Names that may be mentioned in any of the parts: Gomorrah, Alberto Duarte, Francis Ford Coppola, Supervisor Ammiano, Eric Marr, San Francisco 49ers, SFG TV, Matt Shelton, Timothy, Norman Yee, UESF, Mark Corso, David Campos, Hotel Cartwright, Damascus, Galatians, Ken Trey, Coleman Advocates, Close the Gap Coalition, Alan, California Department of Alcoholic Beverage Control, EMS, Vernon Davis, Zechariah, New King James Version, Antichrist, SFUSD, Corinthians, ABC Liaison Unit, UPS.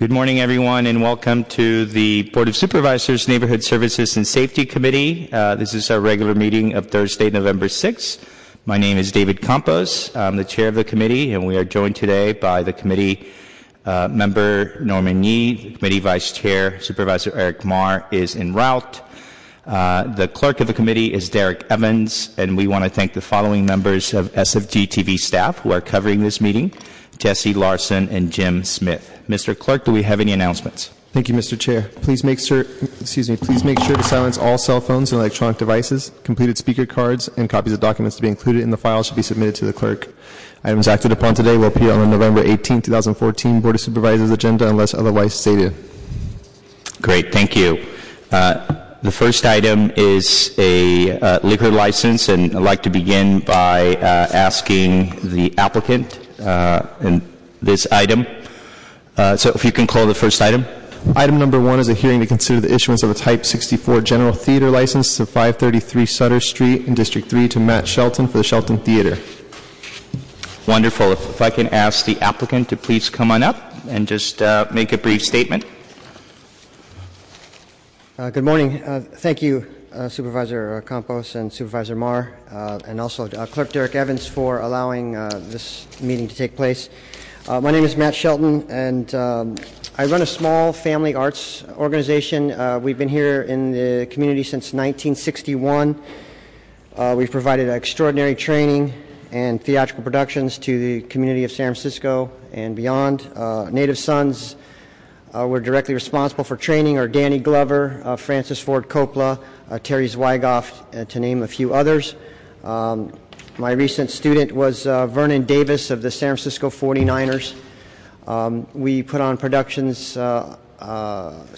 Good morning, everyone, and welcome to the Board of Supervisors, Neighborhood Services and Safety Committee. This is our regular meeting of Thursday, November 6th. My name is David Campos. I'm the chair of the committee, and we are joined today by the committee member Norman Yee. The committee vice chair, Supervisor Eric Marr, is en route. The clerk of the committee is Derek Evans, and we want to thank the following members of SFG TV staff who are covering this meeting: Jesse Larson and Jim Smith. Mr. Clerk, do we have any announcements? Thank you, Mr. Chair. Please make sure to silence all cell phones and electronic devices. Completed speaker cards and copies of documents to be included in the file should be submitted to the clerk. Items acted upon today will appear on the November 18, 2014 Board of Supervisors agenda unless otherwise stated. Great, thank you. The first item is a liquor license, and I'd like to begin by asking the applicant in this item. So if you can call the first item. Item number one is a hearing to consider the issuance of a Type 64 General Theater license to 533 Sutter Street in District 3 to Matt Shelton for the Shelton Theater. Wonderful. If I can ask the applicant to please come on up and just make a brief statement. Good morning. Thank you, Supervisor Campos and Supervisor Maher, and also Clerk Derek Evans for allowing this meeting to take place. My name is Matt Shelton, and I run a small family arts organization. We've been here in the community since 1961. We've provided extraordinary training and theatrical productions to the community of San Francisco and beyond. Native Sons, we're directly responsible for training, or Danny Glover, Francis Ford Coppola, Terry Zweigoff, to name a few others. My recent student was Vernon Davis of the San Francisco 49ers. We put on productions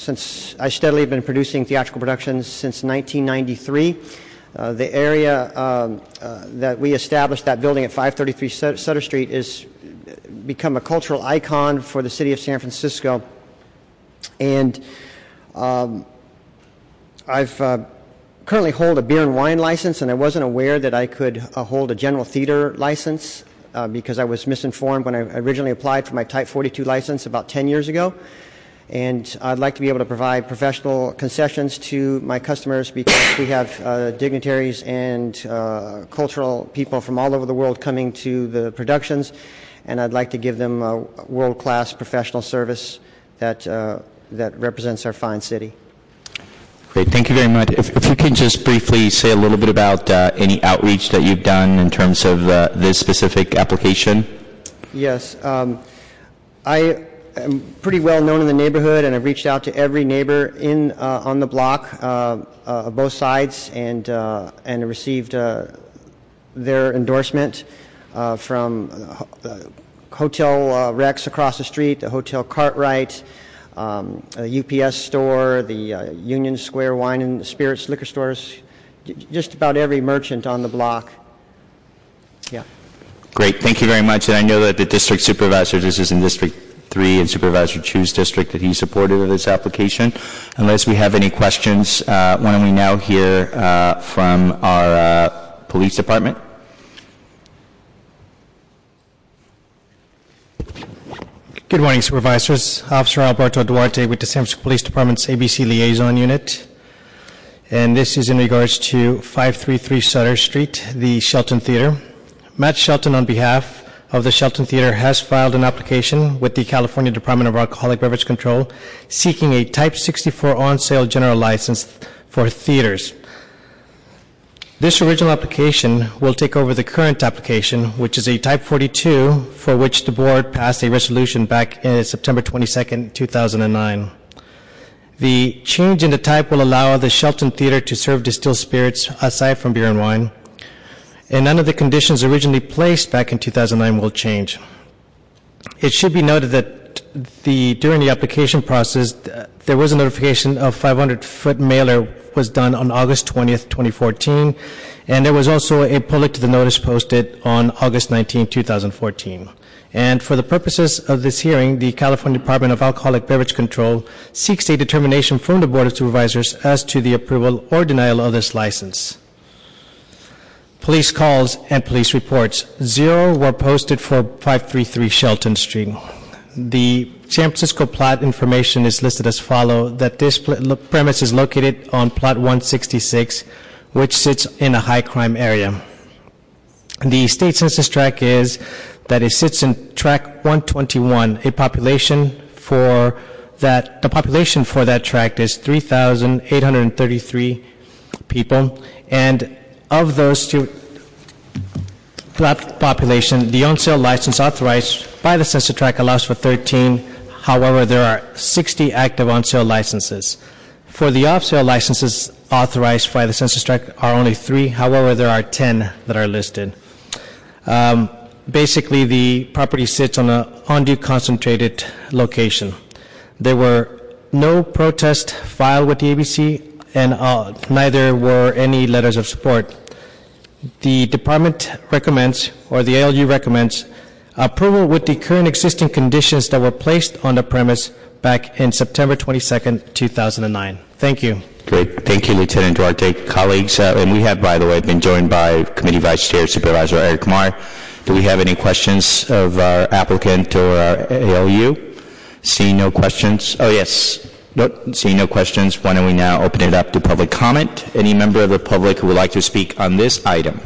since I steadily have been producing theatrical productions since 1993. The area that we established, that building at 533 Sutter Street, is become a cultural icon for the city of San Francisco. And I've currently hold a beer and wine license, and I wasn't aware that I could hold a general theater license because I was misinformed when I originally applied for my Type 42 license about 10 years ago. And I'd like to be able to provide professional concessions to my customers because we have dignitaries and cultural people from all over the world coming to the productions, and I'd like to give them a world-class professional service that that represents our fine city. Great, thank you very much. If you can just briefly say a little bit about any outreach that you've done in terms of this specific application. Yes, I am pretty well known in the neighborhood, and I've reached out to every neighbor in on the block, both sides, and received their endorsement from Hotel Rex across the street, the Hotel Cartwright, the UPS store, the Union Square wine and spirits liquor stores, just about every merchant on the block. Yeah. Great. Thank you very much. And I know that the district supervisor, this is in District 3 and Supervisor Chu's district, that he supported of this application. Unless we have any questions, why don't we now hear from our police department? Good morning, Supervisors. Officer Alberto Duarte with the San Francisco Police Department's ABC Liaison Unit. And this is in regards to 533 Sutter Street, the Shelton Theater. Matt Shelton, on behalf of the Shelton Theater, has filed an application with the California Department of Alcoholic Beverage Control seeking a Type 64 on-sale general license for theaters. This original application will take over the current application, which is a Type 42, for which the board passed a resolution back in September 22, 2009. The change in the type will allow the Shelton Theater to serve distilled spirits aside from beer and wine, and none of the conditions originally placed back in 2009 will change. It should be noted that during the application process, there was a notification of 500-foot mailer was done on August 20th, 2014, and there was also a public to the notice posted on August 19, 2014. And for the purposes of this hearing, the California Department of Alcoholic Beverage Control seeks a determination from the Board of Supervisors as to the approval or denial of this license. Police calls and police reports: 0 were posted for 533 Shelton Street. The San Francisco plot information is listed as follows, that this premise is located on plot 166, which sits in a high crime area. The state census tract is that it sits in tract 121. The population for that tract is 3,833 people, and of those that population, the on-sale license authorized by the census tract allows for 13. However, there are 60 active on-sale licenses. For the off-sale licenses authorized by the census tract are only 3. However, there are 10 that are listed. Basically, the property sits on an undue concentrated location. There were no protests filed with the ABC, and neither were any letters of support. The department recommends, or the ALU recommends, approval with the current existing conditions that were placed on the premise back in September 22nd, 2009. Thank you. Great. Thank you, Lieutenant Duarte. Colleagues, and we have, by the way, been joined by Committee Vice Chair Supervisor Eric Marr. Do we have any questions of our applicant or our ALU? Seeing no questions. Oh, yes. Nope. Seeing no questions, why don't we now open it up to public comment? Any member of the public who would like to speak on this item?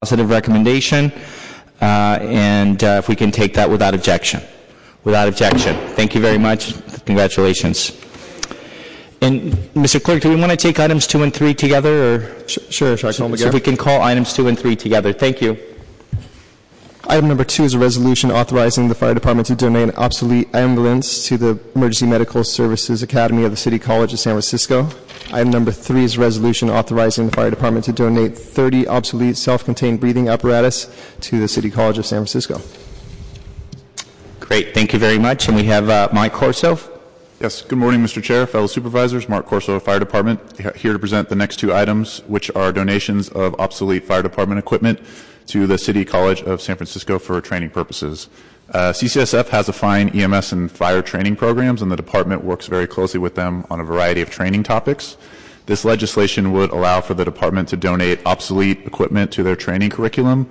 Positive recommendation, and if we can take that without objection. Without objection. Thank you very much. Congratulations. And Mr. Clerk, do we want to take items 2 and 3 together? Or sure. So if we can call items 2 and 3 together. Thank you. Item number 2 is a resolution authorizing the fire department to donate an obsolete ambulance to the Emergency Medical Services Academy of the City College of San Francisco. Item number 3 is a resolution authorizing the fire department to donate 30 obsolete self-contained breathing apparatus to the City College of San Francisco. Great. Thank you very much. And we have Mike Corso. Yes. Good morning, Mr. Chair, fellow supervisors. Mark Corso, Fire Department, here to present the next 2 items, which are donations of obsolete fire department equipment to the City College of San Francisco for training purposes. CCSF has a fine EMS and fire training programs, and the department works very closely with them on a variety of training topics. This legislation would allow for the department to donate obsolete equipment to their training curriculum,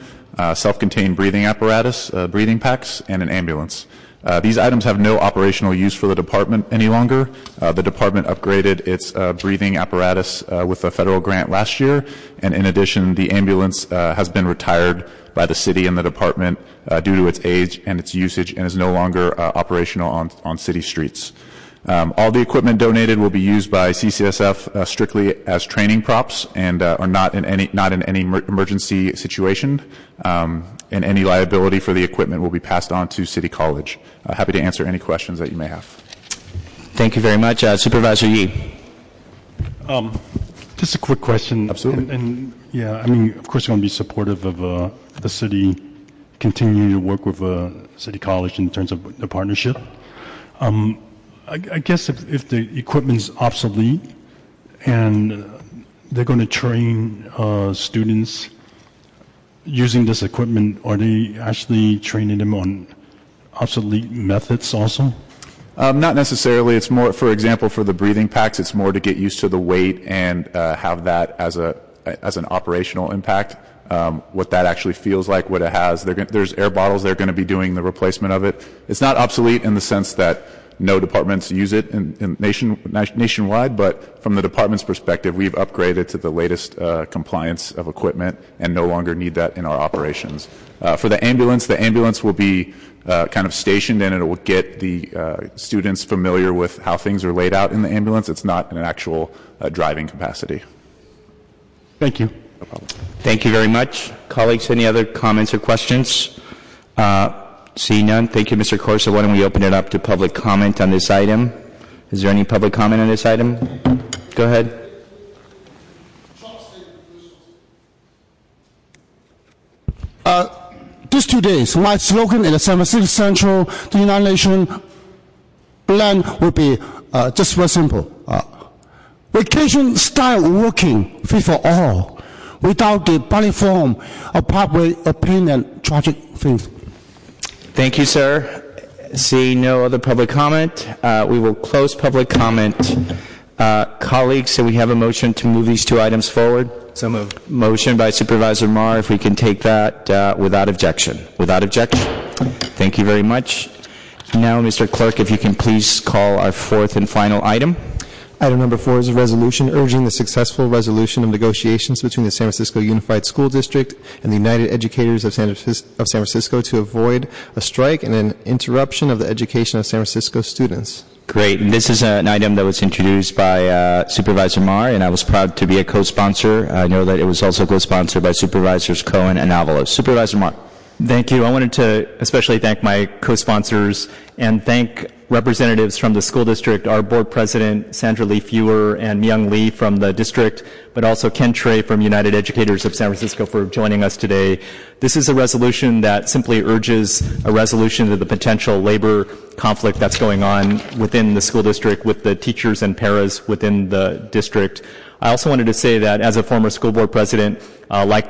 self-contained breathing apparatus, breathing packs, and an ambulance. These items have no operational use for the department any longer. The department upgraded its breathing apparatus with a federal grant last year, and in addition, the ambulance has been retired by the city and the department due to its age and its usage, and is no longer operational on city streets. All the equipment donated will be used by CCSF strictly as training props, and are not in any emergency situation. And any liability for the equipment will be passed on to City College. Happy to answer any questions that you may have. Thank you very much, Supervisor Yee. Just a quick question. Absolutely. And yeah, I mean, of course, I'm going to be supportive of the city continuing to work with City College in terms of the partnership. I guess if the equipment's obsolete and they're going to train students using this equipment, are they actually training them on obsolete methods also? Not necessarily. It's more, for example, for the breathing packs, it's more to get used to the weight and have that as an operational impact. What that actually feels like, what it has. There's air bottles. They're going to be doing the replacement of it. It's not obsolete in the sense that no departments use it nationwide, but from the department's perspective, we've upgraded to the latest compliance of equipment and no longer need that in our operations. For the ambulance will be kind of stationed, and it will get the students familiar with how things are laid out in the ambulance. It's not in an actual driving capacity. Thank you. No problem. Thank you very much. Colleagues, any other comments or questions? Seeing none, thank you, Mr. Corso. Why don't we open it up to public comment on this item? Is there any public comment on this item? Go ahead. Just 2 days, my slogan in the San Francisco Central, the United Nations plan would be just very simple. Vacation style working, free for all, without the bloody form of pathway of pain and tragic things. Thank you, sir. Seeing no other public comment, we will close public comment. Colleagues, so we have a motion to move these two items forward. So moved. Motion by Supervisor Maher, if we can take that without objection. Without objection. Thank you very much. Now, Mr. Clerk, if you can please call our fourth and final item. Item number 4 is a resolution urging the successful resolution of negotiations between the San Francisco Unified School District and the United Educators of San Francisco to avoid a strike and an interruption of the education of San Francisco students. Great. And this is an item that was introduced by Supervisor Maher, and I was proud to be a co-sponsor. I know that it was also co-sponsored by Supervisors Cohen and Avalos. Supervisor Maher. Thank you. I wanted to especially thank my co-sponsors and thank representatives from the school district, our board president, Sandra Lee Fewer, and Myung Lee from the district, but also Ken Trey from United Educators of San Francisco for joining us today. This is a resolution that simply urges a resolution to the potential labor conflict that's going on within the school district with the teachers and paras within the district. I also wanted to say that as a former school board president, like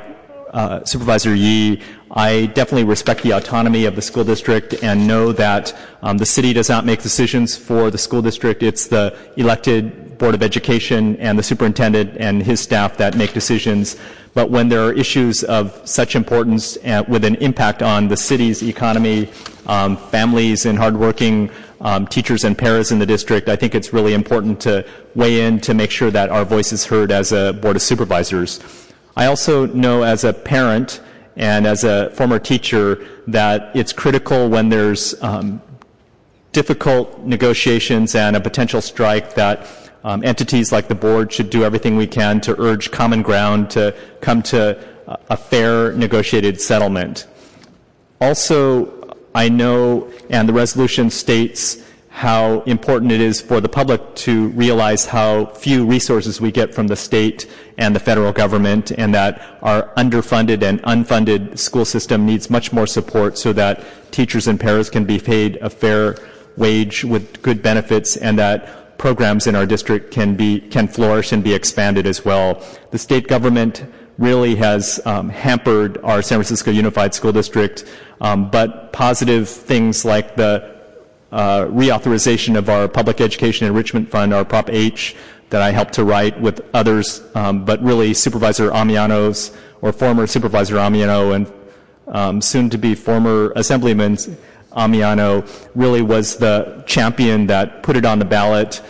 Supervisor Yee, I definitely respect the autonomy of the school district and know that the city does not make decisions for the school district. It's the elected Board of Education and the superintendent and his staff that make decisions. But when there are issues of such importance with an impact on the city's economy, families and hardworking teachers and paras in the district, I think it's really important to weigh in to make sure that our voice is heard as a Board of Supervisors. I also know as a parent and as a former teacher that it's critical when there's difficult negotiations and a potential strike that entities like the board should do everything we can to urge common ground to come to a fair negotiated settlement. Also, I know, and the resolution states how important it is for the public to realize how few resources we get from the state and the federal government, and that our underfunded and unfunded school system needs much more support so that teachers and paras can be paid a fair wage with good benefits, and that programs in our district can flourish and be expanded as well. The state government really has hampered our San Francisco Unified School District, but positive things like the reauthorization of our Public Education Enrichment Fund, our Prop H, that I helped to write with others, but really Supervisor Ammiano's, or former Supervisor Ammiano and soon-to-be former Assemblyman Ammiano, really was the champion that put it on the ballot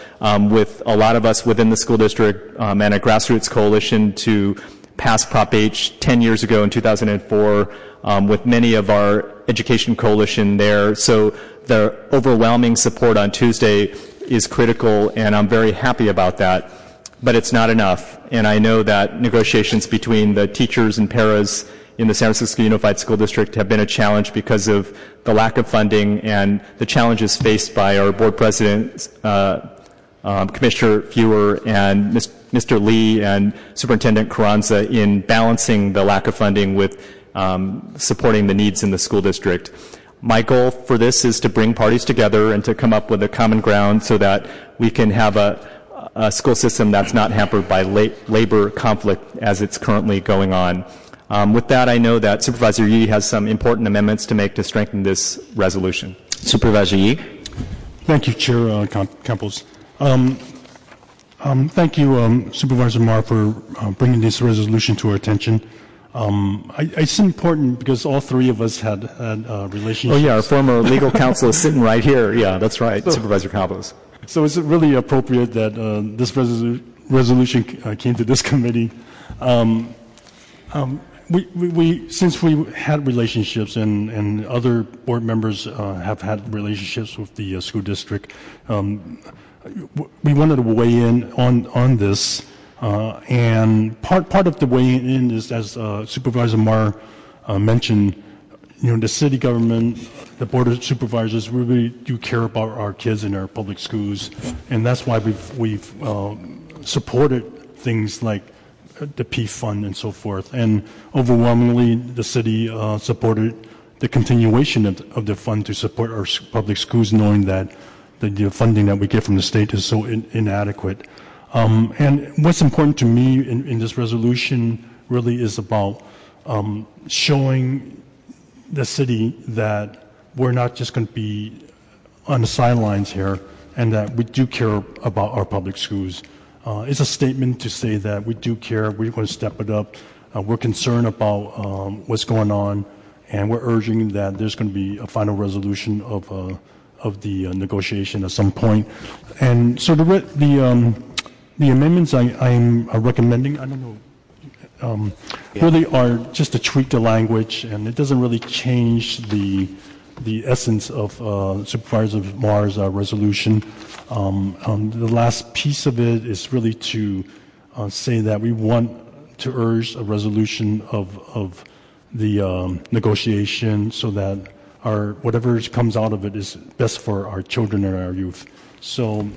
with a lot of us within the school district and a grassroots coalition to pass Prop H 10 years ago in 2004 with many of our education coalition there. So the overwhelming support on Tuesday is critical, and I'm very happy about that. But it's not enough, and I know that negotiations between the teachers and paras in the San Francisco Unified School District have been a challenge because of the lack of funding and the challenges faced by our board president, Commissioner Fewer, and Mr. Lee and Superintendent Carranza in balancing the lack of funding with supporting the needs in the school district. My goal for this is to bring parties together and to come up with a common ground so that we can have a school system that's not hampered by labor conflict as it's currently going on. With that, I know that Supervisor Yee has some important amendments to make to strengthen this resolution. Supervisor Yee. Thank you, Chair Campos. Thank you, Supervisor Maher, for bringing this resolution to our attention. It's important because all three of us had relationships. Oh, yeah, our former legal counsel is sitting right here. Yeah, that's right, so, Supervisor Campos. So is it really appropriate that this resolution came to this committee? We since we had relationships and other board members have had relationships with the school district, we wanted to weigh in on this, and part of the weighing in is, as Supervisor Maher mentioned, you know, the city government, the Board of Supervisors really do care about our kids in our public schools, and that's why we've supported things like the P Fund and so forth. And overwhelmingly, the city supported the continuation of the fund to support our public schools, knowing that the funding that we get from the state is so inadequate. And what's important to me in this resolution really is about showing the city that we're not just going to be on the sidelines here, and that we do care about our public schools. It's a statement to say that we do care, we're going to step it up, we're concerned about what's going on, and we're urging that there's going to be a final resolution of the negotiation at some point. And so the amendments I'm recommending, I don't know, really are just to tweak the language, and it doesn't really change the essence of Supervisor Maher's resolution. The last piece of it is really to say that we want to urge a resolution of the negotiation so that whatever comes out of it is best for our children and our youth. So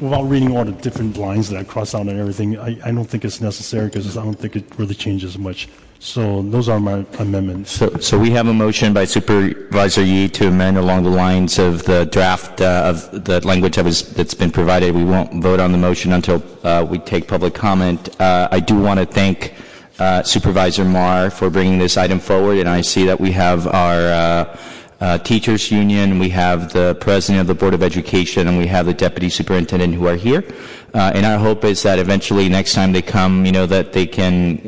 without reading all the different lines that I cross out and everything, I don't think it's necessary because I don't think it really changes much. So those are my amendments. So we have a motion by Supervisor Yee to amend along the lines of the draft of the language that's been provided. We won't vote on the motion until we take public comment. I do want to thank Supervisor Maher for bringing this item forward, and I see that we have our teachers union, we have the president of the Board of Education, and we have the deputy superintendent who are here. And our hope is that eventually next time they come, that they can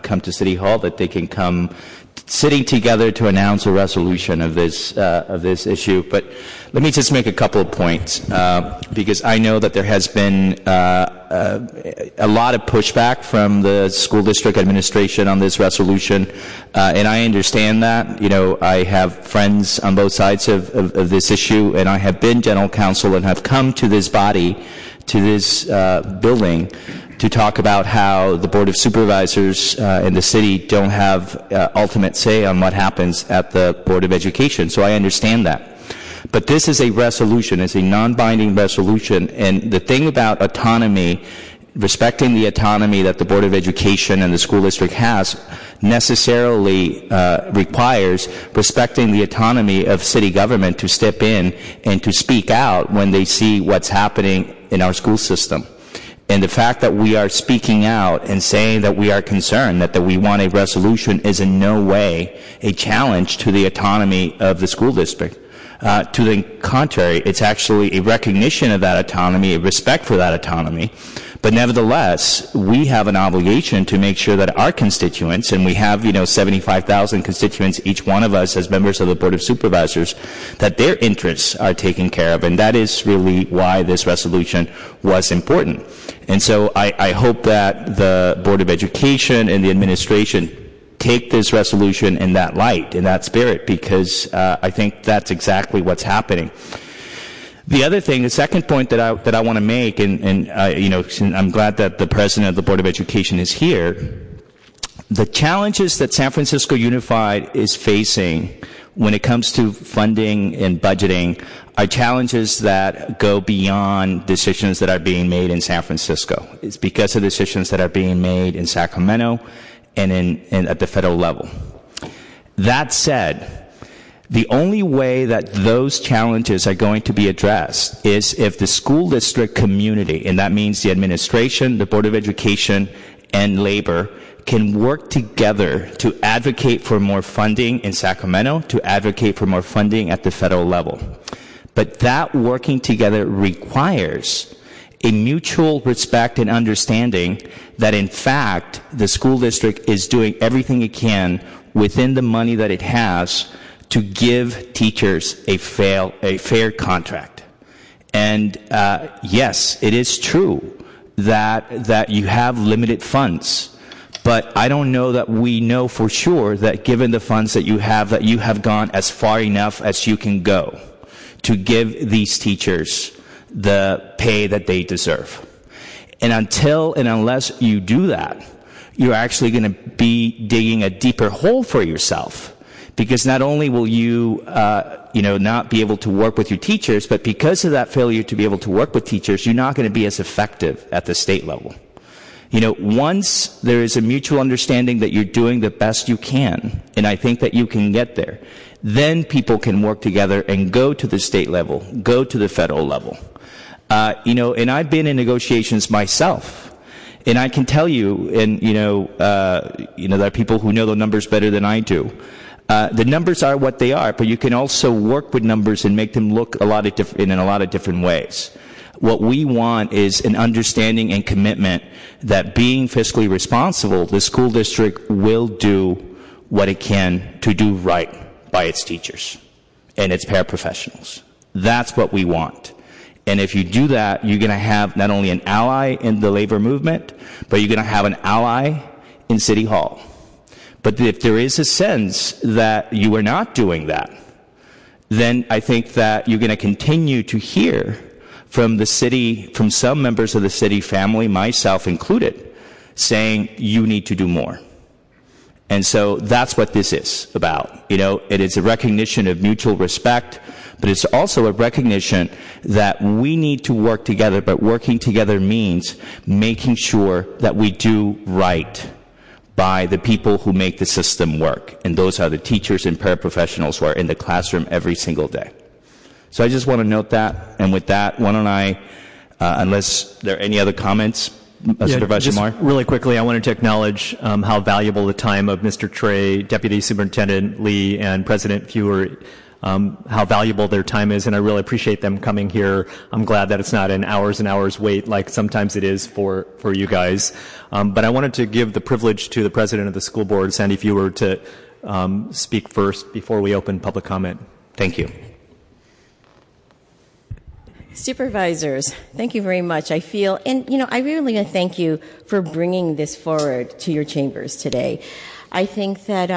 come to City Hall, that they can come sitting together to announce a resolution of this issue. But let me just make a couple of points, because I know that there has been a lot of pushback from the school district administration on this resolution, and I understand that. I have friends on both sides of this issue, and I have been general counsel and have come to this body, to this building, to talk about how the Board of Supervisors in the city don't have ultimate say on what happens at the Board of Education. So I understand that. But this is a resolution, it's a non-binding resolution, and the thing about autonomy, respecting the autonomy that the Board of Education and the school district has, necessarily requires respecting the autonomy of city government to step in and to speak out when they see what's happening in our school system. And the fact that we are speaking out and saying that we are concerned, that we want a resolution, is in no way a challenge to the autonomy of the school district. To the contrary, it's actually a recognition of that autonomy, a respect for that autonomy. But nevertheless, we have an obligation to make sure that our constituents, and we have, 75,000 constituents, each one of us as members of the Board of Supervisors, that their interests are taken care of. And that is really why this resolution was important. And so I hope that the Board of Education and the administration take this resolution in that light, in that spirit, because I think that's exactly what's happening. The other thing, the second point that I want to make, and I'm glad that the president of the Board of Education is here, the challenges that San Francisco Unified is facing when it comes to funding and budgeting are challenges that go beyond decisions that are being made in San Francisco. It's because of decisions that are being made in Sacramento, and at the federal level. That said, the only way that those challenges are going to be addressed is if the school district community, and that means the administration, the Board of Education, and labor, can work together to advocate for more funding in Sacramento, to advocate for more funding at the federal level. But that working together requires a mutual respect and understanding that, in fact, the school district is doing everything it can within the money that it has to give teachers a fair contract. And yes, it is true that you have limited funds, but I don't know that we know for sure that, given the funds that you have gone as far enough as you can go to give these teachers the pay that they deserve. And until and unless you do that, you're actually going to be digging a deeper hole for yourself, because not only will you not be able to work with your teachers, but because of that failure to be able to work with teachers, you're not going to be as effective at the state level. You know, once there is a mutual understanding that you're doing the best you can, and I think that you can get there, then people can work together and go to the state level, go to the federal level. You know, and I've been in negotiations myself, and I can tell you, and you know, there are people who know the numbers better than I do. The numbers are what they are, but you can also work with numbers and make them look a lot of in a lot of different ways. What we want is an understanding and commitment that being fiscally responsible, the school district will do what it can to do right by its teachers and its paraprofessionals. That's what we want. And if you do that, you're going to have not only an ally in the labor movement, but you're going to have an ally in City Hall. But if there is a sense that you are not doing that, then I think that you're going to continue to hear from the city, from some members of the city family, myself included, saying you need to do more. And so that's what this is about. You know, it is a recognition of mutual respect, but it's also a recognition that we need to work together, but working together means making sure that we do right by the people who make the system work. And those are the teachers and paraprofessionals who are in the classroom every single day. So I just want to note that, and with that, why don't I, unless there are any other comments, Supervisor Maher? Really quickly, I wanted to acknowledge how valuable the time of Mr. Trey, Deputy Superintendent Lee, and President Fewer, how valuable their time is, and I really appreciate them coming here. I'm glad that it's not an hours and hours wait like sometimes it is for you guys. But I wanted to give the privilege to the President of the School Board, Sandy Fewer, to speak first before we open public comment. Thank you. Supervisors, thank you very much. I feel, and you know, I really want to thank you for bringing this forward to your chambers today. I think that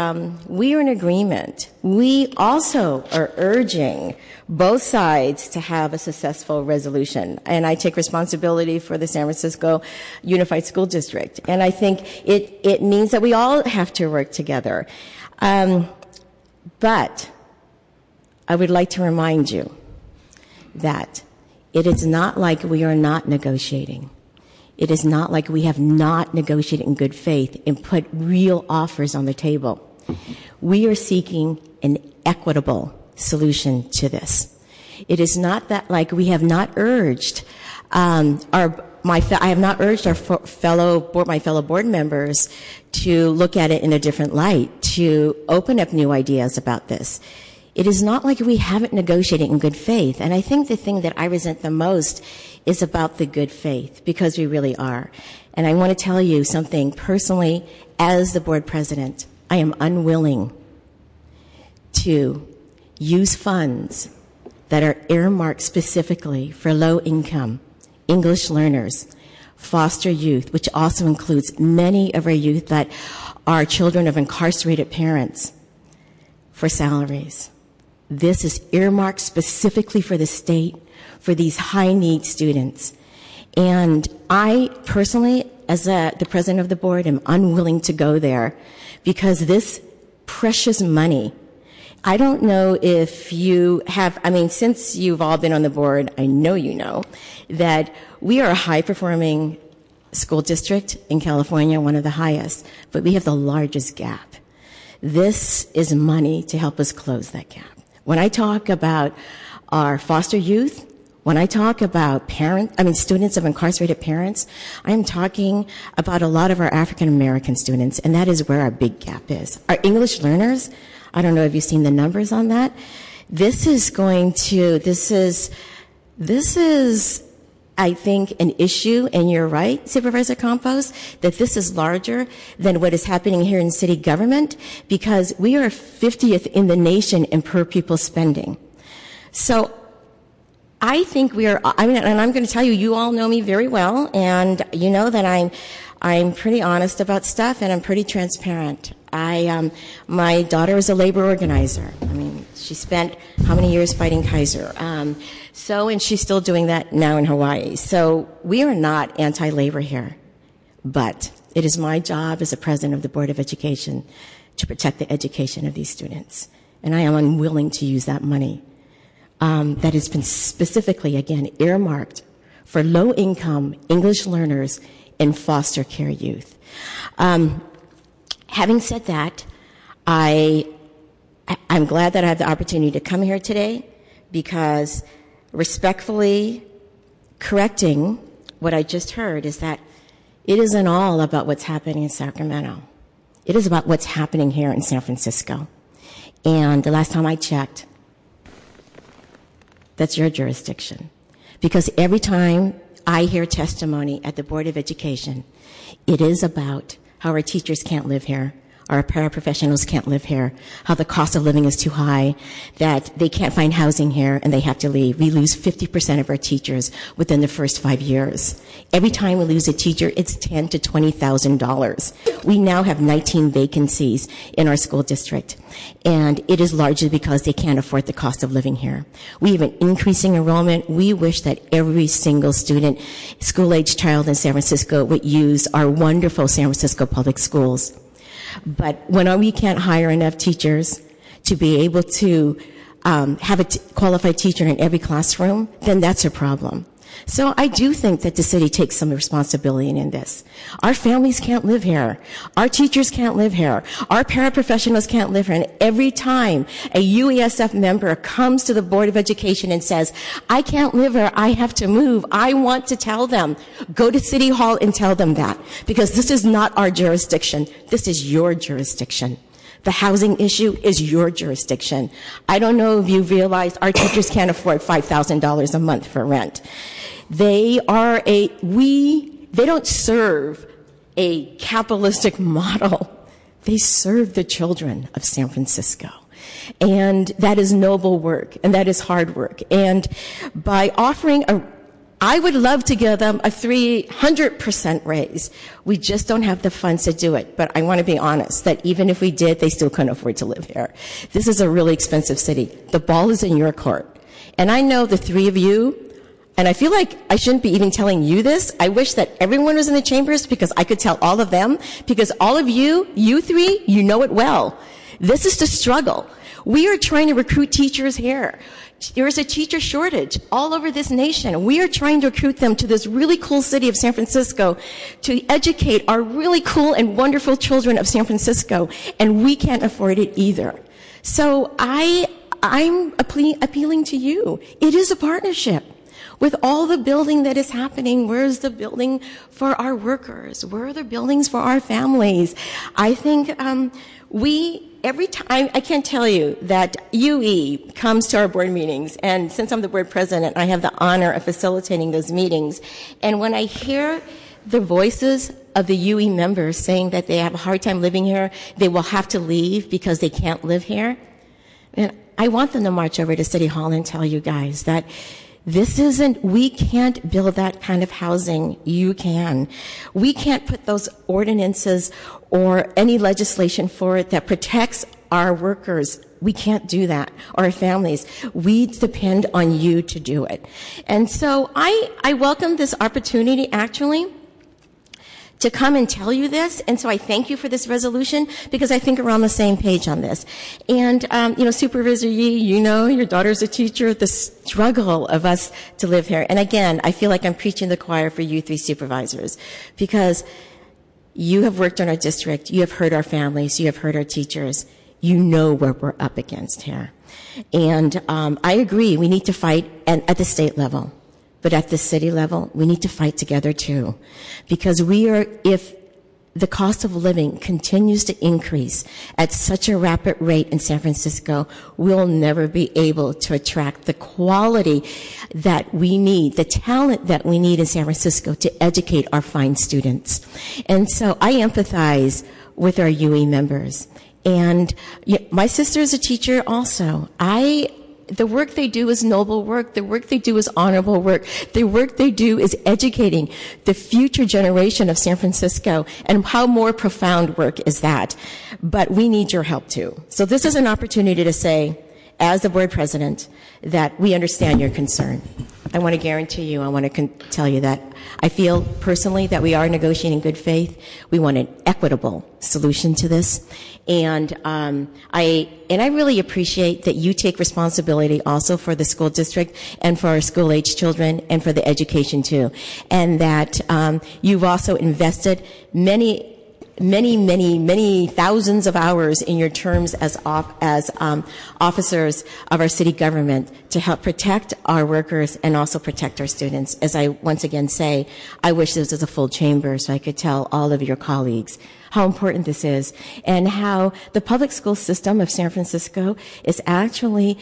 we are in agreement. We also are urging both sides to have a successful resolution. And I take responsibility for the San Francisco Unified School District. And I think it means that we all have to work together. But I would like to remind you that it is not like we are not negotiating. It is not like we have not negotiated in good faith and put real offers on the table. We are seeking an equitable solution to this. It is not that like we have not urged my fellow board members to look at it in a different light, to open up new ideas about this. It is not like we haven't negotiated in good faith. And I think the thing that I resent the most is about the good faith, because we really are. And I want to tell you something personally. As the board president, I am unwilling to use funds that are earmarked specifically for low-income English learners, foster youth, which also includes many of our youth that are children of incarcerated parents, for salaries. This is earmarked specifically for the state, for these high-need students. And I personally, as the president of the board, am unwilling to go there, because this precious money, I don't know if you have, I mean, since you've all been on the board, I know you know that we are a high-performing school district in California, one of the highest, but we have the largest gap. This is money to help us close that gap. When I talk about our foster youth, when I talk about students of incarcerated parents, I'm talking about a lot of our African American students, and that is where our big gap is. Our English learners, I don't know if you've seen the numbers on that. This is I think an issue, and you're right, Supervisor Campos, that this is larger than what is happening here in city government, because we are 50th in the nation in per pupil spending. So I think and I'm going to tell you, you all know me very well, and you know that I'm pretty honest about stuff, and I'm pretty transparent. My daughter is a labor organizer. I mean, she spent how many years fighting Kaiser? And she's still doing that now in Hawaii. So we are not anti-labor here, but it is my job as a president of the Board of Education to protect the education of these students. And I am unwilling to use that money that has been specifically, again, earmarked for low-income English learners in foster care youth. Having said that, I'm glad that I had the opportunity to come here today, because respectfully correcting what I just heard is that it isn't all about what's happening in Sacramento. It is about what's happening here in San Francisco. And the last time I checked, that's your jurisdiction. Because every time I hear testimony at the Board of Education, it is about how our teachers can't live here, our paraprofessionals can't live here, how the cost of living is too high, that they can't find housing here and they have to leave. We lose 50% of our teachers within the first 5 years. Every time we lose a teacher, it's $10,000 to $20,000. We now have 19 vacancies in our school district, and it is largely because they can't afford the cost of living here. We have an increasing enrollment. We wish that every single student, school-age child in San Francisco would use our wonderful San Francisco public schools. But when we can't hire enough teachers to be able to have a qualified teacher in every classroom, then that's a problem. So I do think that the city takes some responsibility in this. Our families can't live here. Our teachers can't live here. Our paraprofessionals can't live here. And every time a UESF member comes to the Board of Education and says, I can't live here, I have to move, I want to tell them, go to City Hall and tell them that. Because this is not our jurisdiction. This is your jurisdiction. The housing issue is your jurisdiction. I don't know if you realize our teachers can't afford $5,000 a month for rent. They don't serve a capitalistic model. They serve the children of San Francisco. And that is noble work, and that is hard work. And by offering I would love to give them a 300% raise. We just don't have the funds to do it. But I want to be honest that even if we did, they still couldn't afford to live here. This is a really expensive city. The ball is in your court. And I know the three of you, and I feel like I shouldn't be even telling you this. I wish that everyone was in the chambers, because I could tell all of them, because all of you, you three, you know it well. This is the struggle. We are trying to recruit teachers here. There is a teacher shortage all over this nation. We are trying to recruit them to this really cool city of San Francisco to educate our really cool and wonderful children of San Francisco, and we can't afford it either. So I'm appealing to you. It is a partnership. With all the building that is happening, where's the building for our workers? Where are the buildings for our families? I think every time, I can't tell you that UE comes to our board meetings, and since I'm the board president, I have the honor of facilitating those meetings. And when I hear the voices of the UE members saying that they have a hard time living here, they will have to leave because they can't live here, and I want them to march over to City Hall and tell you guys that we can't build that kind of housing. You can. We can't put those ordinances or any legislation for it that protects our workers. We can't do that, our families. We depend on you to do it. And so I welcome this opportunity, actually, to come and tell you this. And so I thank you for this resolution, because I think we're on the same page on this. And, Supervisor Yee, your daughter's a teacher, the struggle of us to live here. And again, I feel like I'm preaching the choir for you three supervisors, because you have worked on our district, you have heard our families, you have heard our teachers, you know what we're up against here. And I agree, we need to fight at the state level. But at the city level, we need to fight together too. Because if the cost of living continues to increase at such a rapid rate in San Francisco, we'll never be able to attract the quality that we need, the talent that we need in San Francisco to educate our fine students. And so I empathize with our UE members. And my sister is a teacher also. The work they do is noble work. The work they do is honorable work. The work they do is educating the future generation of San Francisco. And how more profound work is that? But we need your help too. So this is an opportunity to say, as the board president, that we understand your concern. I want to guarantee you, I want to tell you that I feel personally that we are negotiating good faith. We want an equitable solution to this. And I really appreciate that you take responsibility also for the school district and for our school-age children and for the education too. And that you've also invested many thousands of hours in your terms as officers of our city government to help protect our workers and also protect our students. As I once again say, I wish this was a full chamber so I could tell all of your colleagues how important this is and how the public school system of San Francisco is actually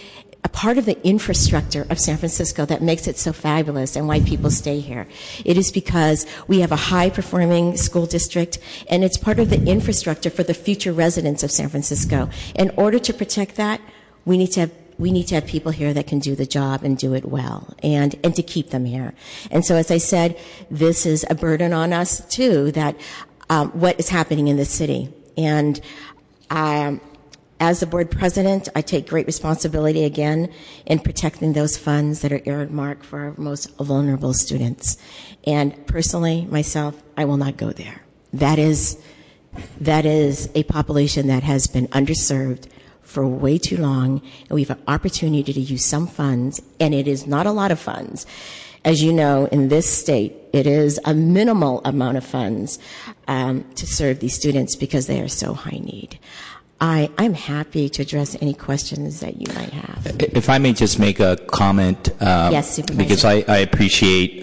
a part of the infrastructure of San Francisco that makes it so fabulous and why people stay here. It is because we have a high-performing school district, and it's part of the infrastructure for the future residents of San Francisco. In order to protect that, we need to have people here that can do the job and do it well and to keep them here. And so, as I said, this is a burden on us, too, that what is happening in this city. And as the board president, I take great responsibility again in protecting those funds that are earmarked for our most vulnerable students. And personally, myself, I will not go there. That is a population that has been underserved for way too long, and we have an opportunity to use some funds, and it is not a lot of funds. As you know, in this state, it is a minimal amount of funds to serve these students because they are so high need. I'm happy to address any questions that you might have. If I may just make a comment, yes, Supervisor. Because I appreciate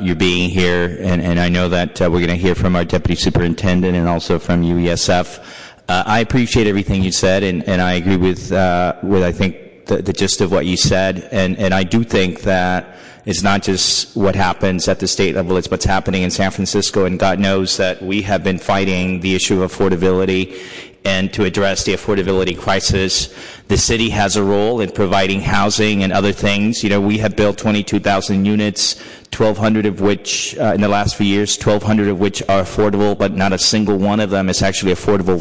you being here, and I know that we're going to hear from our Deputy Superintendent and also from UESF. I appreciate everything you said, and I agree with I think, the gist of what you said, and I do think that it's not just what happens at the state level, it's what's happening in San Francisco, and God knows that we have been fighting the issue of affordability. And to address the affordability crisis, the city has a role in providing housing and other things. You know, we have built 22,000 units, 1,200 of which, in the last few years, 1,200 of which are affordable, but not a single one of them is actually affordable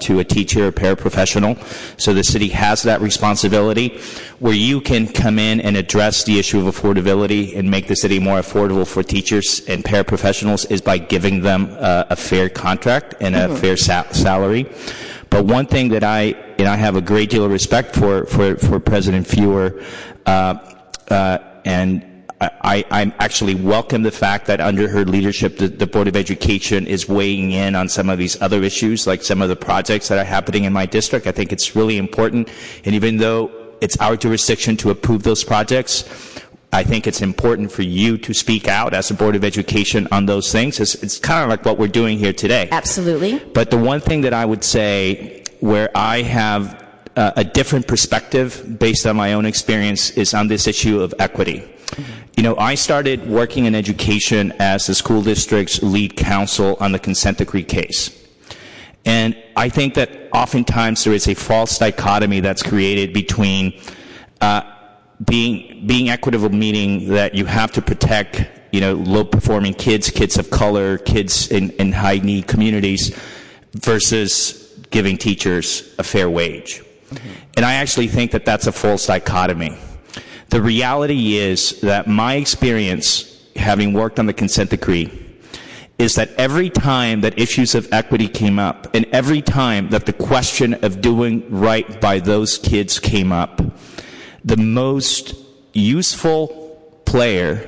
to a teacher or paraprofessional. So the city has that responsibility where you can come in and address the issue of affordability and make the city more affordable for teachers and paraprofessionals is by giving them a fair contract and a fair salary. But one thing that I have a great deal of respect for President Fewer, and I actually welcome the fact that under her leadership, the Board of Education is weighing in on some of these other issues, like some of the projects that are happening in my district. I think it's really important, and even though it's our jurisdiction to approve those projects, I think it's important for you to speak out as a Board of Education on those things. It's kind of like what we're doing here today. Absolutely. But the one thing that I would say where I have a different perspective based on my own experience is on this issue of equity. You know, I started working in education as the school district's lead counsel on the consent decree case. And I think that oftentimes there is a false dichotomy that's created between being equitable, meaning that you have to protect, you know, low-performing kids, kids of color, kids in high-need communities, versus giving teachers a fair wage. Mm-hmm. And I actually think that that's a false dichotomy. The reality is that my experience, having worked on the consent decree, is that every time that issues of equity came up, and every time that the question of doing right by those kids came up, the most useful player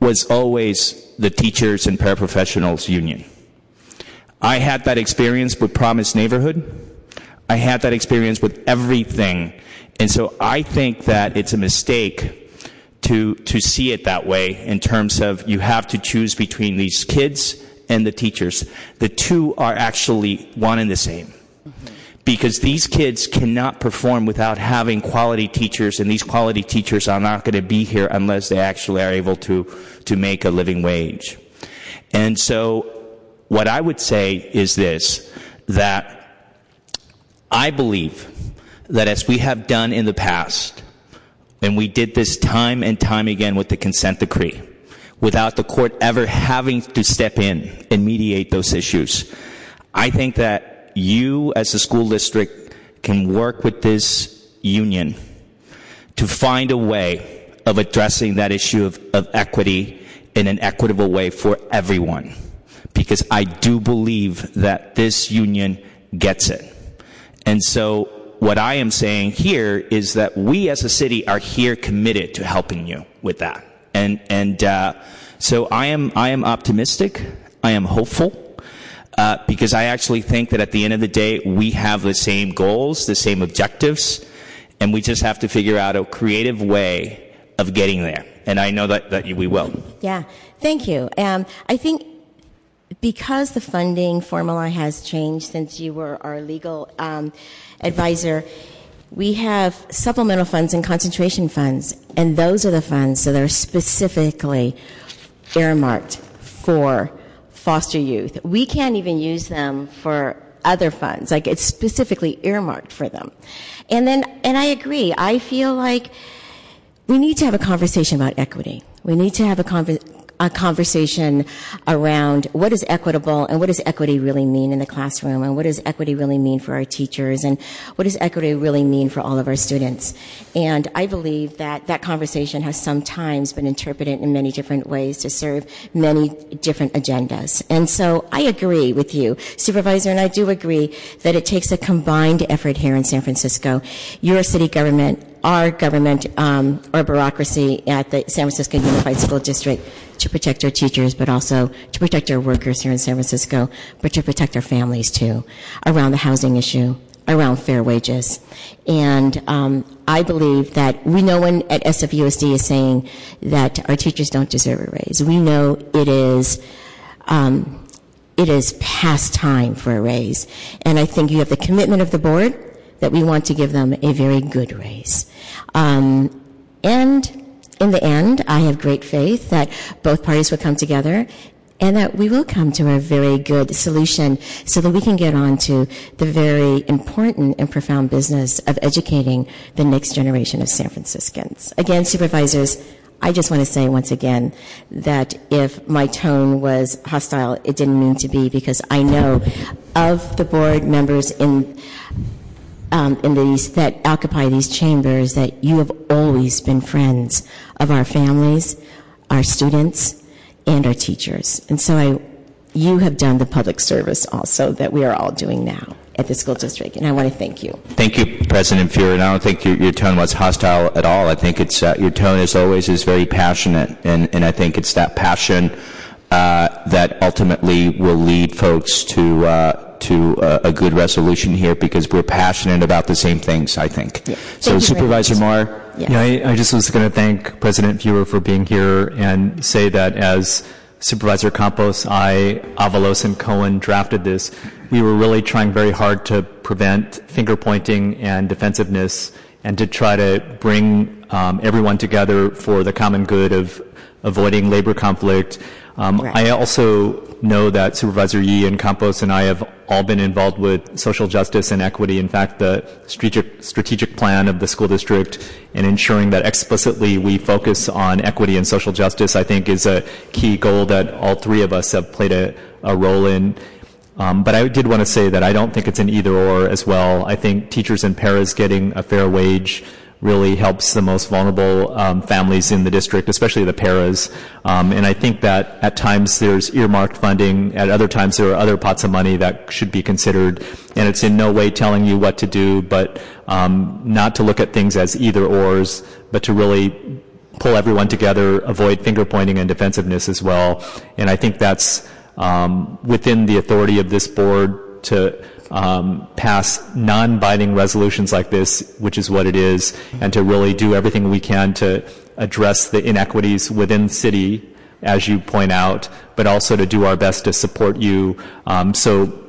was always the teachers and paraprofessionals union. I had that experience with Promise Neighborhood. I had that experience with everything. And so I think that it's a mistake to see it that way in terms of you have to choose between these kids and the teachers. The two are actually one and the same. Because these kids cannot perform without having quality teachers, and these quality teachers are not going to be here unless they actually are able to make a living wage. And so what I would say is this, that I believe that as we have done in the past, and we did this time and time again with the consent decree, without the court ever having to step in and mediate those issues, I think that you, as a school district, can work with this union to find a way of addressing that issue of equity in an equitable way for everyone, because I do believe that this union gets it. And so what I am saying here is that we as a city are here committed to helping you with that. And so I am optimistic. I am hopeful. Because I actually think that at the end of the day, we have the same goals, the same objectives, and we just have to figure out a creative way of getting there. And I know that we will. Yeah, thank you. I think because the funding formula has changed since you were our legal advisor, we have supplemental funds and concentration funds, and those are the funds that are specifically earmarked for foster youth. We can't even use them for other funds. Like, it's specifically earmarked for them. And I agree. I feel like we need to have a conversation about equity. We need to have a conversation around what is equitable and what does equity really mean in the classroom, and what does equity really mean for our teachers, and what does equity really mean for all of our students. And I believe that conversation has sometimes been interpreted in many different ways to serve many different agendas. And so I agree with you, Supervisor, and I do agree that it takes a combined effort here in San Francisco. Your city government, our government, our bureaucracy at the San Francisco Unified School District, to protect our teachers, but also to protect our workers here in San Francisco, but to protect our families too, around the housing issue, around fair wages. And I believe that we know when at SFUSD is saying that our teachers don't deserve a raise. We know it is past time for a raise. And I think you have the commitment of the board that we want to give them a very good raise. And in the end, I have great faith that both parties will come together and that we will come to a very good solution so that we can get on to the very important and profound business of educating the next generation of San Franciscans. Again, Supervisors, I just want to say once again that if my tone was hostile, it didn't mean to be, because I know of the board members in these that occupy these chambers that you have always been friends of our families, our students, and our teachers. And so you have done the public service also that we are all doing now at the school district, and I want to thank you. Thank you, President Fewer, and I don't think your tone was hostile at all. I think it's your tone, as always, is very passionate, and I think it's that passion that ultimately will lead folks to a good resolution here, because we're passionate about the same things, I think. Yeah. So Supervisor Maher. Yes. Yeah, I just was going to thank President Fewer for being here and say that as Supervisor Campos, I, Avalos, and Cohen drafted this, we were really trying very hard to prevent finger-pointing and defensiveness, and to try to bring everyone together for the common good of avoiding labor conflict. Right. I also know that Supervisor Yee and Campos and I have all been involved with social justice and equity. In fact, the strategic plan of the school district and ensuring that explicitly we focus on equity and social justice, I think, is a key goal that all three of us have played a role in. But I did want to say that I don't think it's an either-or as well. I think teachers and paras getting a fair wage really helps the most vulnerable families in the district, especially the paras. And I think that at times there's earmarked funding, at other times there are other pots of money that should be considered. And it's in no way telling you what to do, but not to look at things as either-ors, but to really pull everyone together, avoid finger-pointing and defensiveness as well. And I think that's within the authority of this board to pass non-binding resolutions like this, which is what it is, and to really do everything we can to address the inequities within the city, as you point out, but also to do our best to support you, so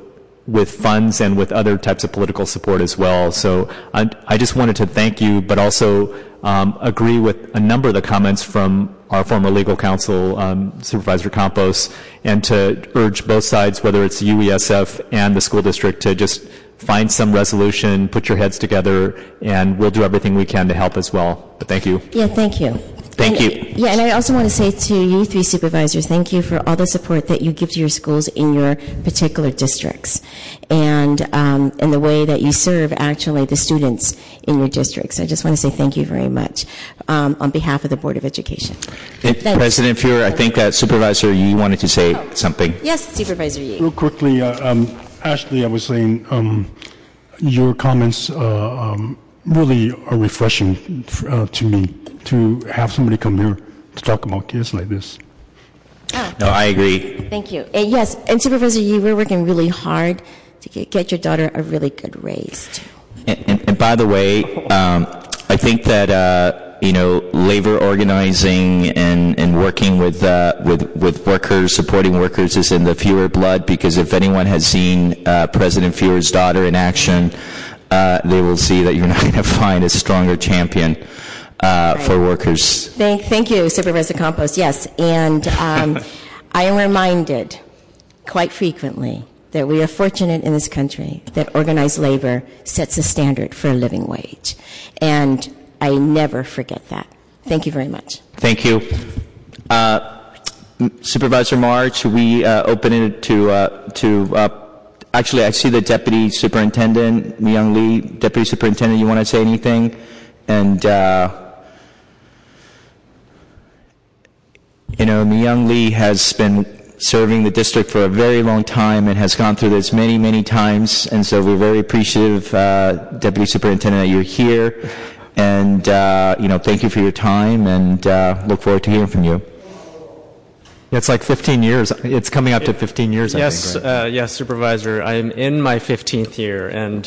with funds and with other types of political support as well. So I just wanted to thank you, but also agree with a number of the comments from our former legal counsel, Supervisor Campos, and to urge both sides, whether it's UESF and the school district, to just find some resolution, put your heads together, and we'll do everything we can to help as well. But thank you. Yeah, thank you. Thank you. Yeah, and I also want to say to you three supervisors, thank you for all the support that you give to your schools in your particular districts. And and the way that you serve actually the students in your district. So I just want to say thank you very much on behalf of the Board of Education. President Fewer, I think that Supervisor Yee wanted to say something. Yes, Supervisor Yee. Real quickly, Ashley, I was saying your comments really are refreshing to me, to have somebody come here to talk about kids like this. Oh. No, I agree. Thank you. And yes, and Supervisor Yee, we're working really hard to get your daughter a really good raise, too. And by the way, I think that, labor organizing and working with workers, supporting workers is in the Fewer blood, because if anyone has seen President Fewer's daughter in action, they will see that you're not going to find a stronger champion for workers. Thank you, Supervisor Campos. Yes, and I am reminded quite frequently that we are fortunate in this country that organized labor sets a standard for a living wage. And I never forget that. Thank you very much. Thank you. Supervisor Maher, should we open it actually, I see the Deputy Superintendent, Myung Lee. Deputy Superintendent, you want to say anything? And Myung Lee has been serving the district for a very long time and has gone through this many, many times. And so we're very appreciative, Deputy Superintendent, that you're here. And, thank you for your time, and look forward to hearing from you. Yeah, it's like 15 years. It's coming up to 15 years, yes, I think. Right? Yes, Supervisor. I am in my 15th year, and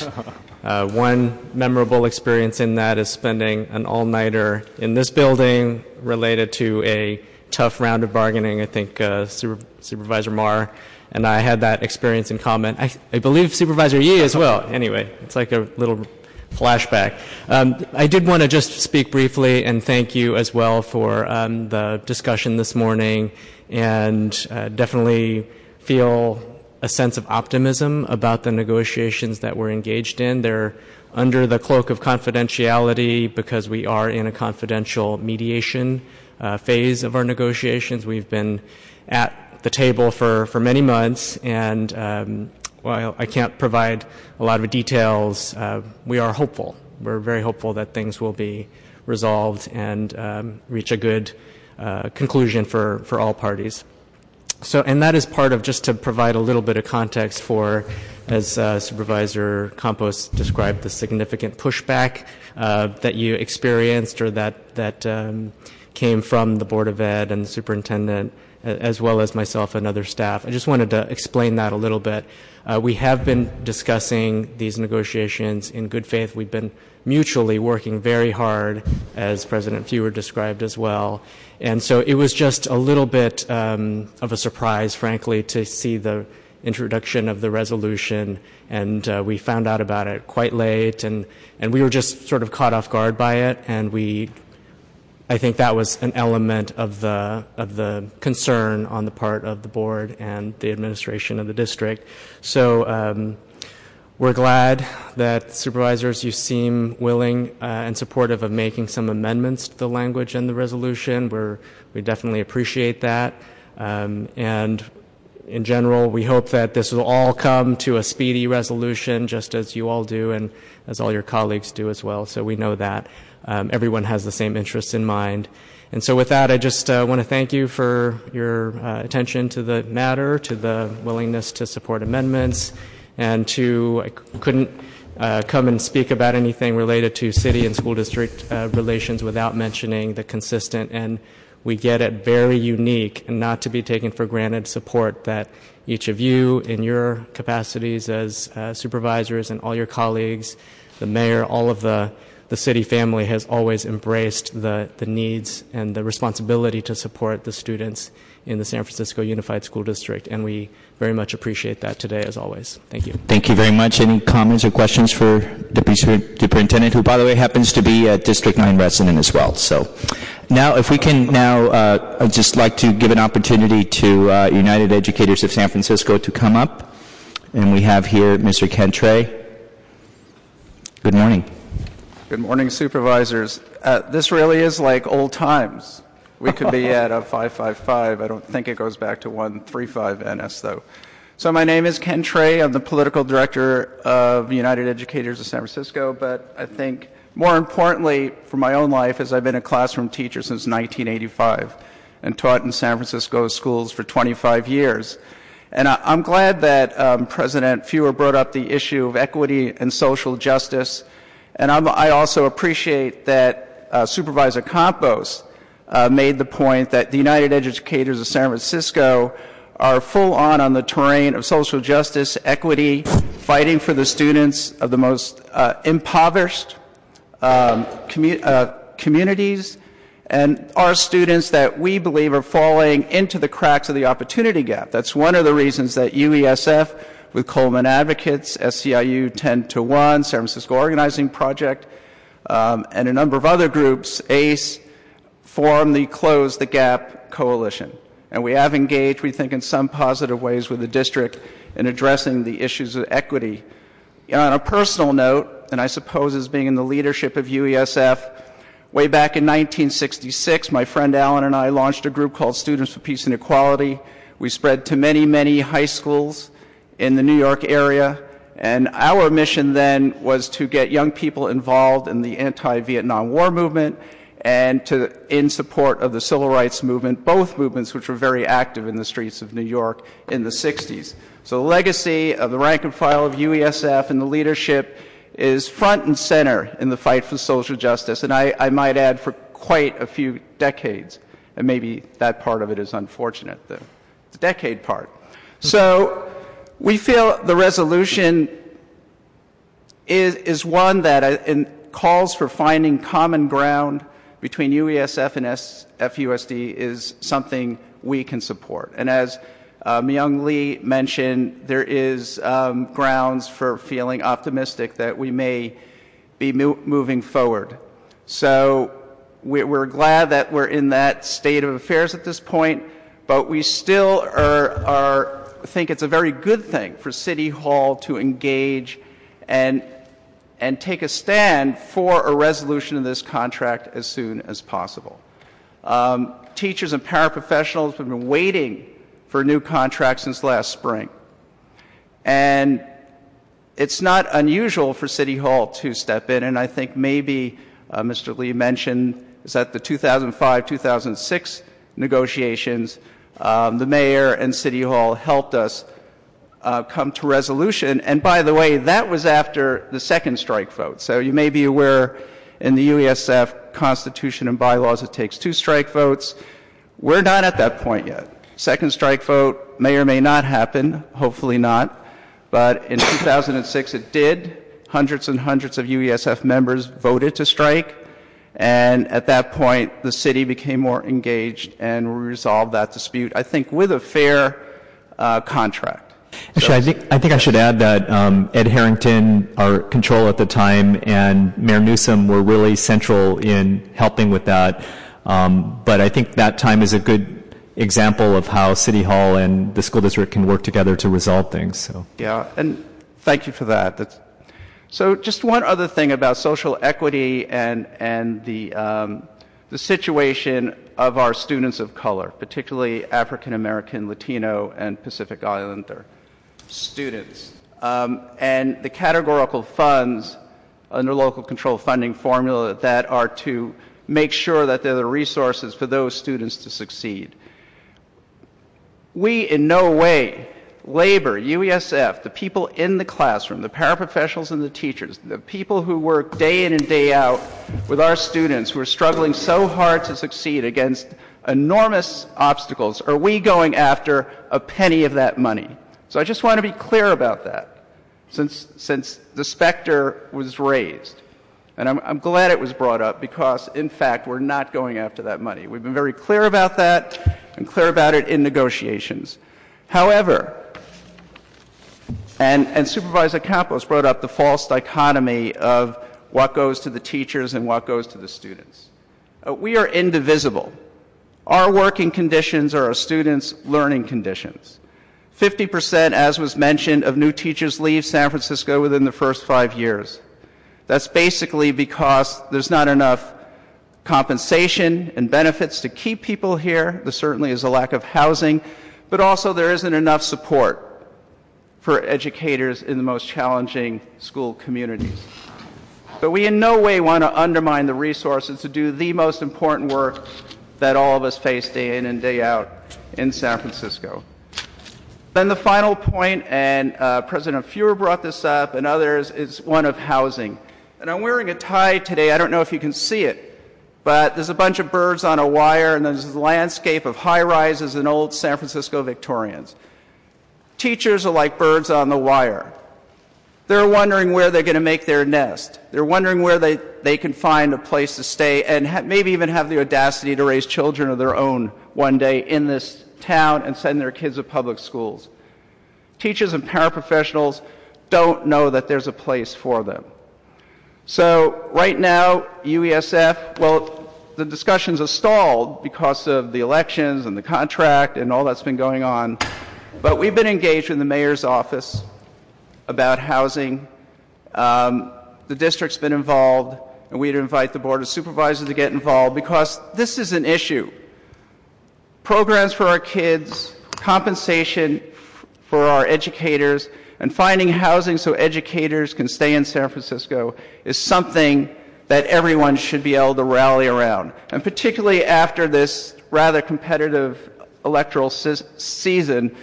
one memorable experience in that is spending an all-nighter in this building related to a tough round of bargaining. I think Supervisor Maher and I had that experience in common. I believe Supervisor Yee as well. Anyway, it's like a little flashback. I did want to just speak briefly and thank you as well for the discussion this morning, and definitely feel a sense of optimism about the negotiations that we're engaged in. They're under the cloak of confidentiality because we are in a confidential mediation phase of our negotiations. We've been at the table for many months, and while I can't provide a lot of details, we are hopeful. We're very hopeful that things will be resolved and reach a good conclusion for all parties. So, and that is part of, just to provide a little bit of context for, as Supervisor Campos described, the significant pushback that you experienced, or that came from the Board of Ed and the superintendent, as well as myself and other staff. I just wanted to explain that a little bit. We have been discussing these negotiations in good faith. We've been mutually working very hard, as President Fewer described as well. And so it was just a little bit of a surprise, frankly, to see the introduction of the resolution, and we found out about it quite late, and we were just sort of caught off guard by it, and I think that was an element of the concern on the part of the board and the administration of the district. So we're glad that, supervisors, you seem willing and supportive of making some amendments to the language and the resolution. We definitely appreciate that. And in general, we hope that this will all come to a speedy resolution, just as you all do and as all your colleagues do as well. So we know that everyone has the same interests in mind. And so with that, I just want to thank you for your attention to the matter, to the willingness to support amendments, and I couldn't come and speak about anything related to city and school district relations without mentioning the consistent and, we get it, very unique and not to be taken for granted support that each of you in your capacities as supervisors and all your colleagues, the mayor, all of the city family has always embraced the needs and the responsibility to support the students in the San Francisco Unified School District. And we very much appreciate that today, as always. Thank you. Thank you very much. Any comments or questions for Deputy Superintendent, who, by the way, happens to be a District 9 resident as well. So now, if we can now, I'd just like to give an opportunity to United Educators of San Francisco to come up. And we have here Mr. Ken Trey. Good morning. Good morning, Supervisors. This really is like old times. We could be at a 555. I don't think it goes back to 135 NS, though. So my name is Ken Trey. I'm the political director of United Educators of San Francisco, but I think more importantly for my own life is I've been a classroom teacher since 1985 and taught in San Francisco schools for 25 years. And I'm glad that President Fewer brought up the issue of equity and social justice. And I also appreciate that Supervisor Campos made the point that the United Educators of San Francisco are full on the terrain of social justice, equity, fighting for the students of the most impoverished communities, and our students that we believe are falling into the cracks of the opportunity gap. That's one of the reasons that UESF with Coleman Advocates, SCIU 10-to-1, San Francisco Organizing Project, and a number of other groups, ACE, form the Close the Gap Coalition. And we have engaged, we think, in some positive ways with the district in addressing the issues of equity. On a personal note, and I suppose as being in the leadership of UESF, way back in 1966, my friend Alan and I launched a group called Students for Peace and Equality. We spread to many, many high schools in the New York area, and our mission then was to get young people involved in the anti-Vietnam War movement and in support of the civil rights movement, both movements which were very active in the streets of New York in the 60s. So the legacy of the rank and file of UESF and the leadership is front and center in the fight for social justice, and I might add for quite a few decades, and maybe that part of it is unfortunate, the decade part. So we feel the resolution is one that calls for finding common ground between UESF and SFUSD is something we can support. And as Myung Lee mentioned, there is grounds for feeling optimistic that we may be moving forward. So we're glad that we're in that state of affairs at this point, but we still think it's a very good thing for City Hall to engage and take a stand for a resolution of this contract as soon as possible. Teachers and paraprofessionals have been waiting for a new contract since last spring. And it's not unusual for City Hall to step in, and I think maybe Mr. Lee mentioned is that the 2005-2006 negotiations, the mayor and City Hall helped us come to resolution. And by the way, that was after the second strike vote. So you may be aware in the UESF Constitution and bylaws it takes two strike votes. We're not at that point yet. Second strike vote may or may not happen, hopefully not, but in 2006 it did. Hundreds and hundreds of UESF members voted to strike, and at that point the city became more engaged and we resolved that dispute, I think, with a fair contract. Actually, I think I should add that Ed Harrington, our controller at the time, and Mayor Newsom were really central in helping with that, but I think that time is a good example of how City Hall and the school district can work together to resolve things. So yeah, and thank you for that. So just one other thing about social equity and the situation of our students of color, particularly African American, Latino, and Pacific Islander students, and the categorical funds under local control funding formula that are to make sure that they're the resources for those students to succeed. We in no way, labor, UESF, the people in the classroom, the paraprofessionals and the teachers, the people who work day in and day out with our students who are struggling so hard to succeed against enormous obstacles, are we going after a penny of that money? So I just want to be clear about that, since the specter was raised. And I'm glad it was brought up because, in fact, we're not going after that money. We've been very clear about that and clear about it in negotiations. However, and Supervisor Campos brought up the false dichotomy of what goes to the teachers and what goes to the students. We are indivisible. Our working conditions are our students' learning conditions. 50%, as was mentioned, of new teachers leave San Francisco within the first 5 years. That's basically because there's not enough compensation and benefits to keep people here. There certainly is a lack of housing, but also there isn't enough support. for educators in the most challenging school communities. But we in no way want to undermine the resources to do the most important work that all of us face day in and day out in San Francisco. Then the final point, and President Fewer brought this up and others, is one of housing. And I'm wearing a tie today. I don't know if you can see it, but there's a bunch of birds on a wire, and there's a landscape of high-rises and old San Francisco Victorians. Teachers are like birds on the wire. They're wondering where they're going to make their nest. They're wondering where they can find a place to stay and maybe even have the audacity to raise children of their own one day in this town and send their kids to public schools. Teachers and paraprofessionals don't know that there's a place for them. So right now, UESF, well, the discussions are stalled because of the elections and the contract and all that's been going on. But we've been engaged with the mayor's office about housing. The district's been involved, and we'd invite the Board of Supervisors to get involved because this is an issue. Programs for our kids, compensation for our educators, and finding housing so educators can stay in San Francisco is something that everyone should be able to rally around. And particularly after this rather competitive electoral season,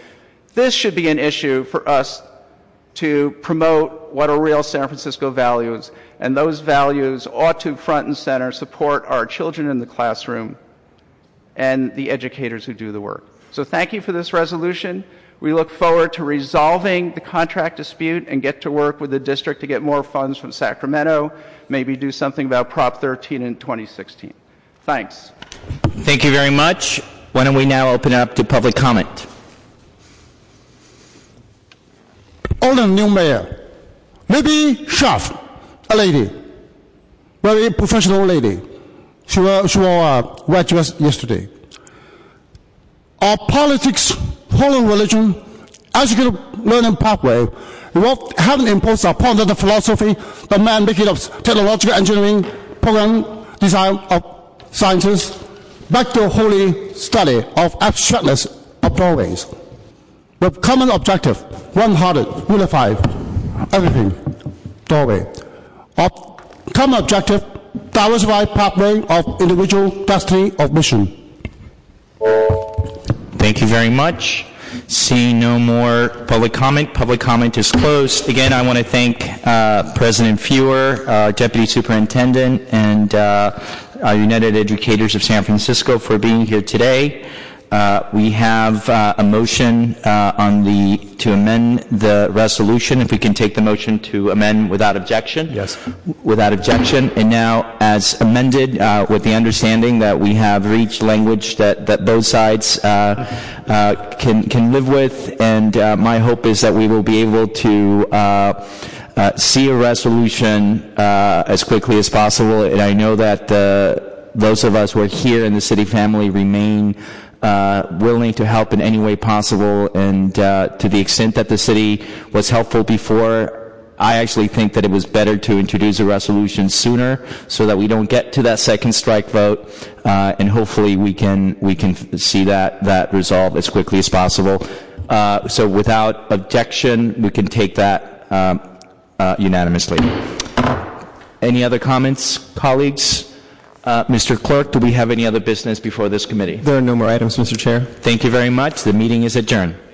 this should be an issue for us to promote what are real San Francisco values. And those values ought to front and center support our children in the classroom and the educators who do the work. So thank you for this resolution. We look forward to resolving the contract dispute and get to work with the district to get more funds from Sacramento, maybe do something about Prop 13 in 2016. Thanks. Thank you very much. Why don't we now open up to public comment? All the new mayor, maybe chef, a lady, very professional lady. She wore white dress yesterday. Our politics, whole religion, educated learning pathway, we haven't imposed upon the philosophy, the man making of technological engineering, program design of sciences, back to holy study of abstractness of doorways. With common objective, one-hearted, unified, everything, doorway. Of common objective, diversified pathway of individual destiny of mission. Thank you very much. Seeing no more public comment is closed. Again, I want to thank President Fewer, Deputy Superintendent, and United Educators of San Francisco for being here today. We have a motion to amend the resolution. If we can take the motion to amend without objection. Yes. Without objection. And now, as amended, with the understanding that we have reached language that both sides can live with, and my hope is that we will be able to see a resolution as quickly as possible. And I know that those of us who are here in the city family remain willing to help in any way possible, and to the extent that the city was helpful before, I actually think that it was better to introduce a resolution sooner so that we don't get to that second strike vote, and hopefully we can see that resolved as quickly as possible. So without objection, we can take that unanimously. Any other comments, colleagues? Mr. Clerk, do we have any other business before this committee? There are no more items, Mr. Chair. Thank you very much. The meeting is adjourned.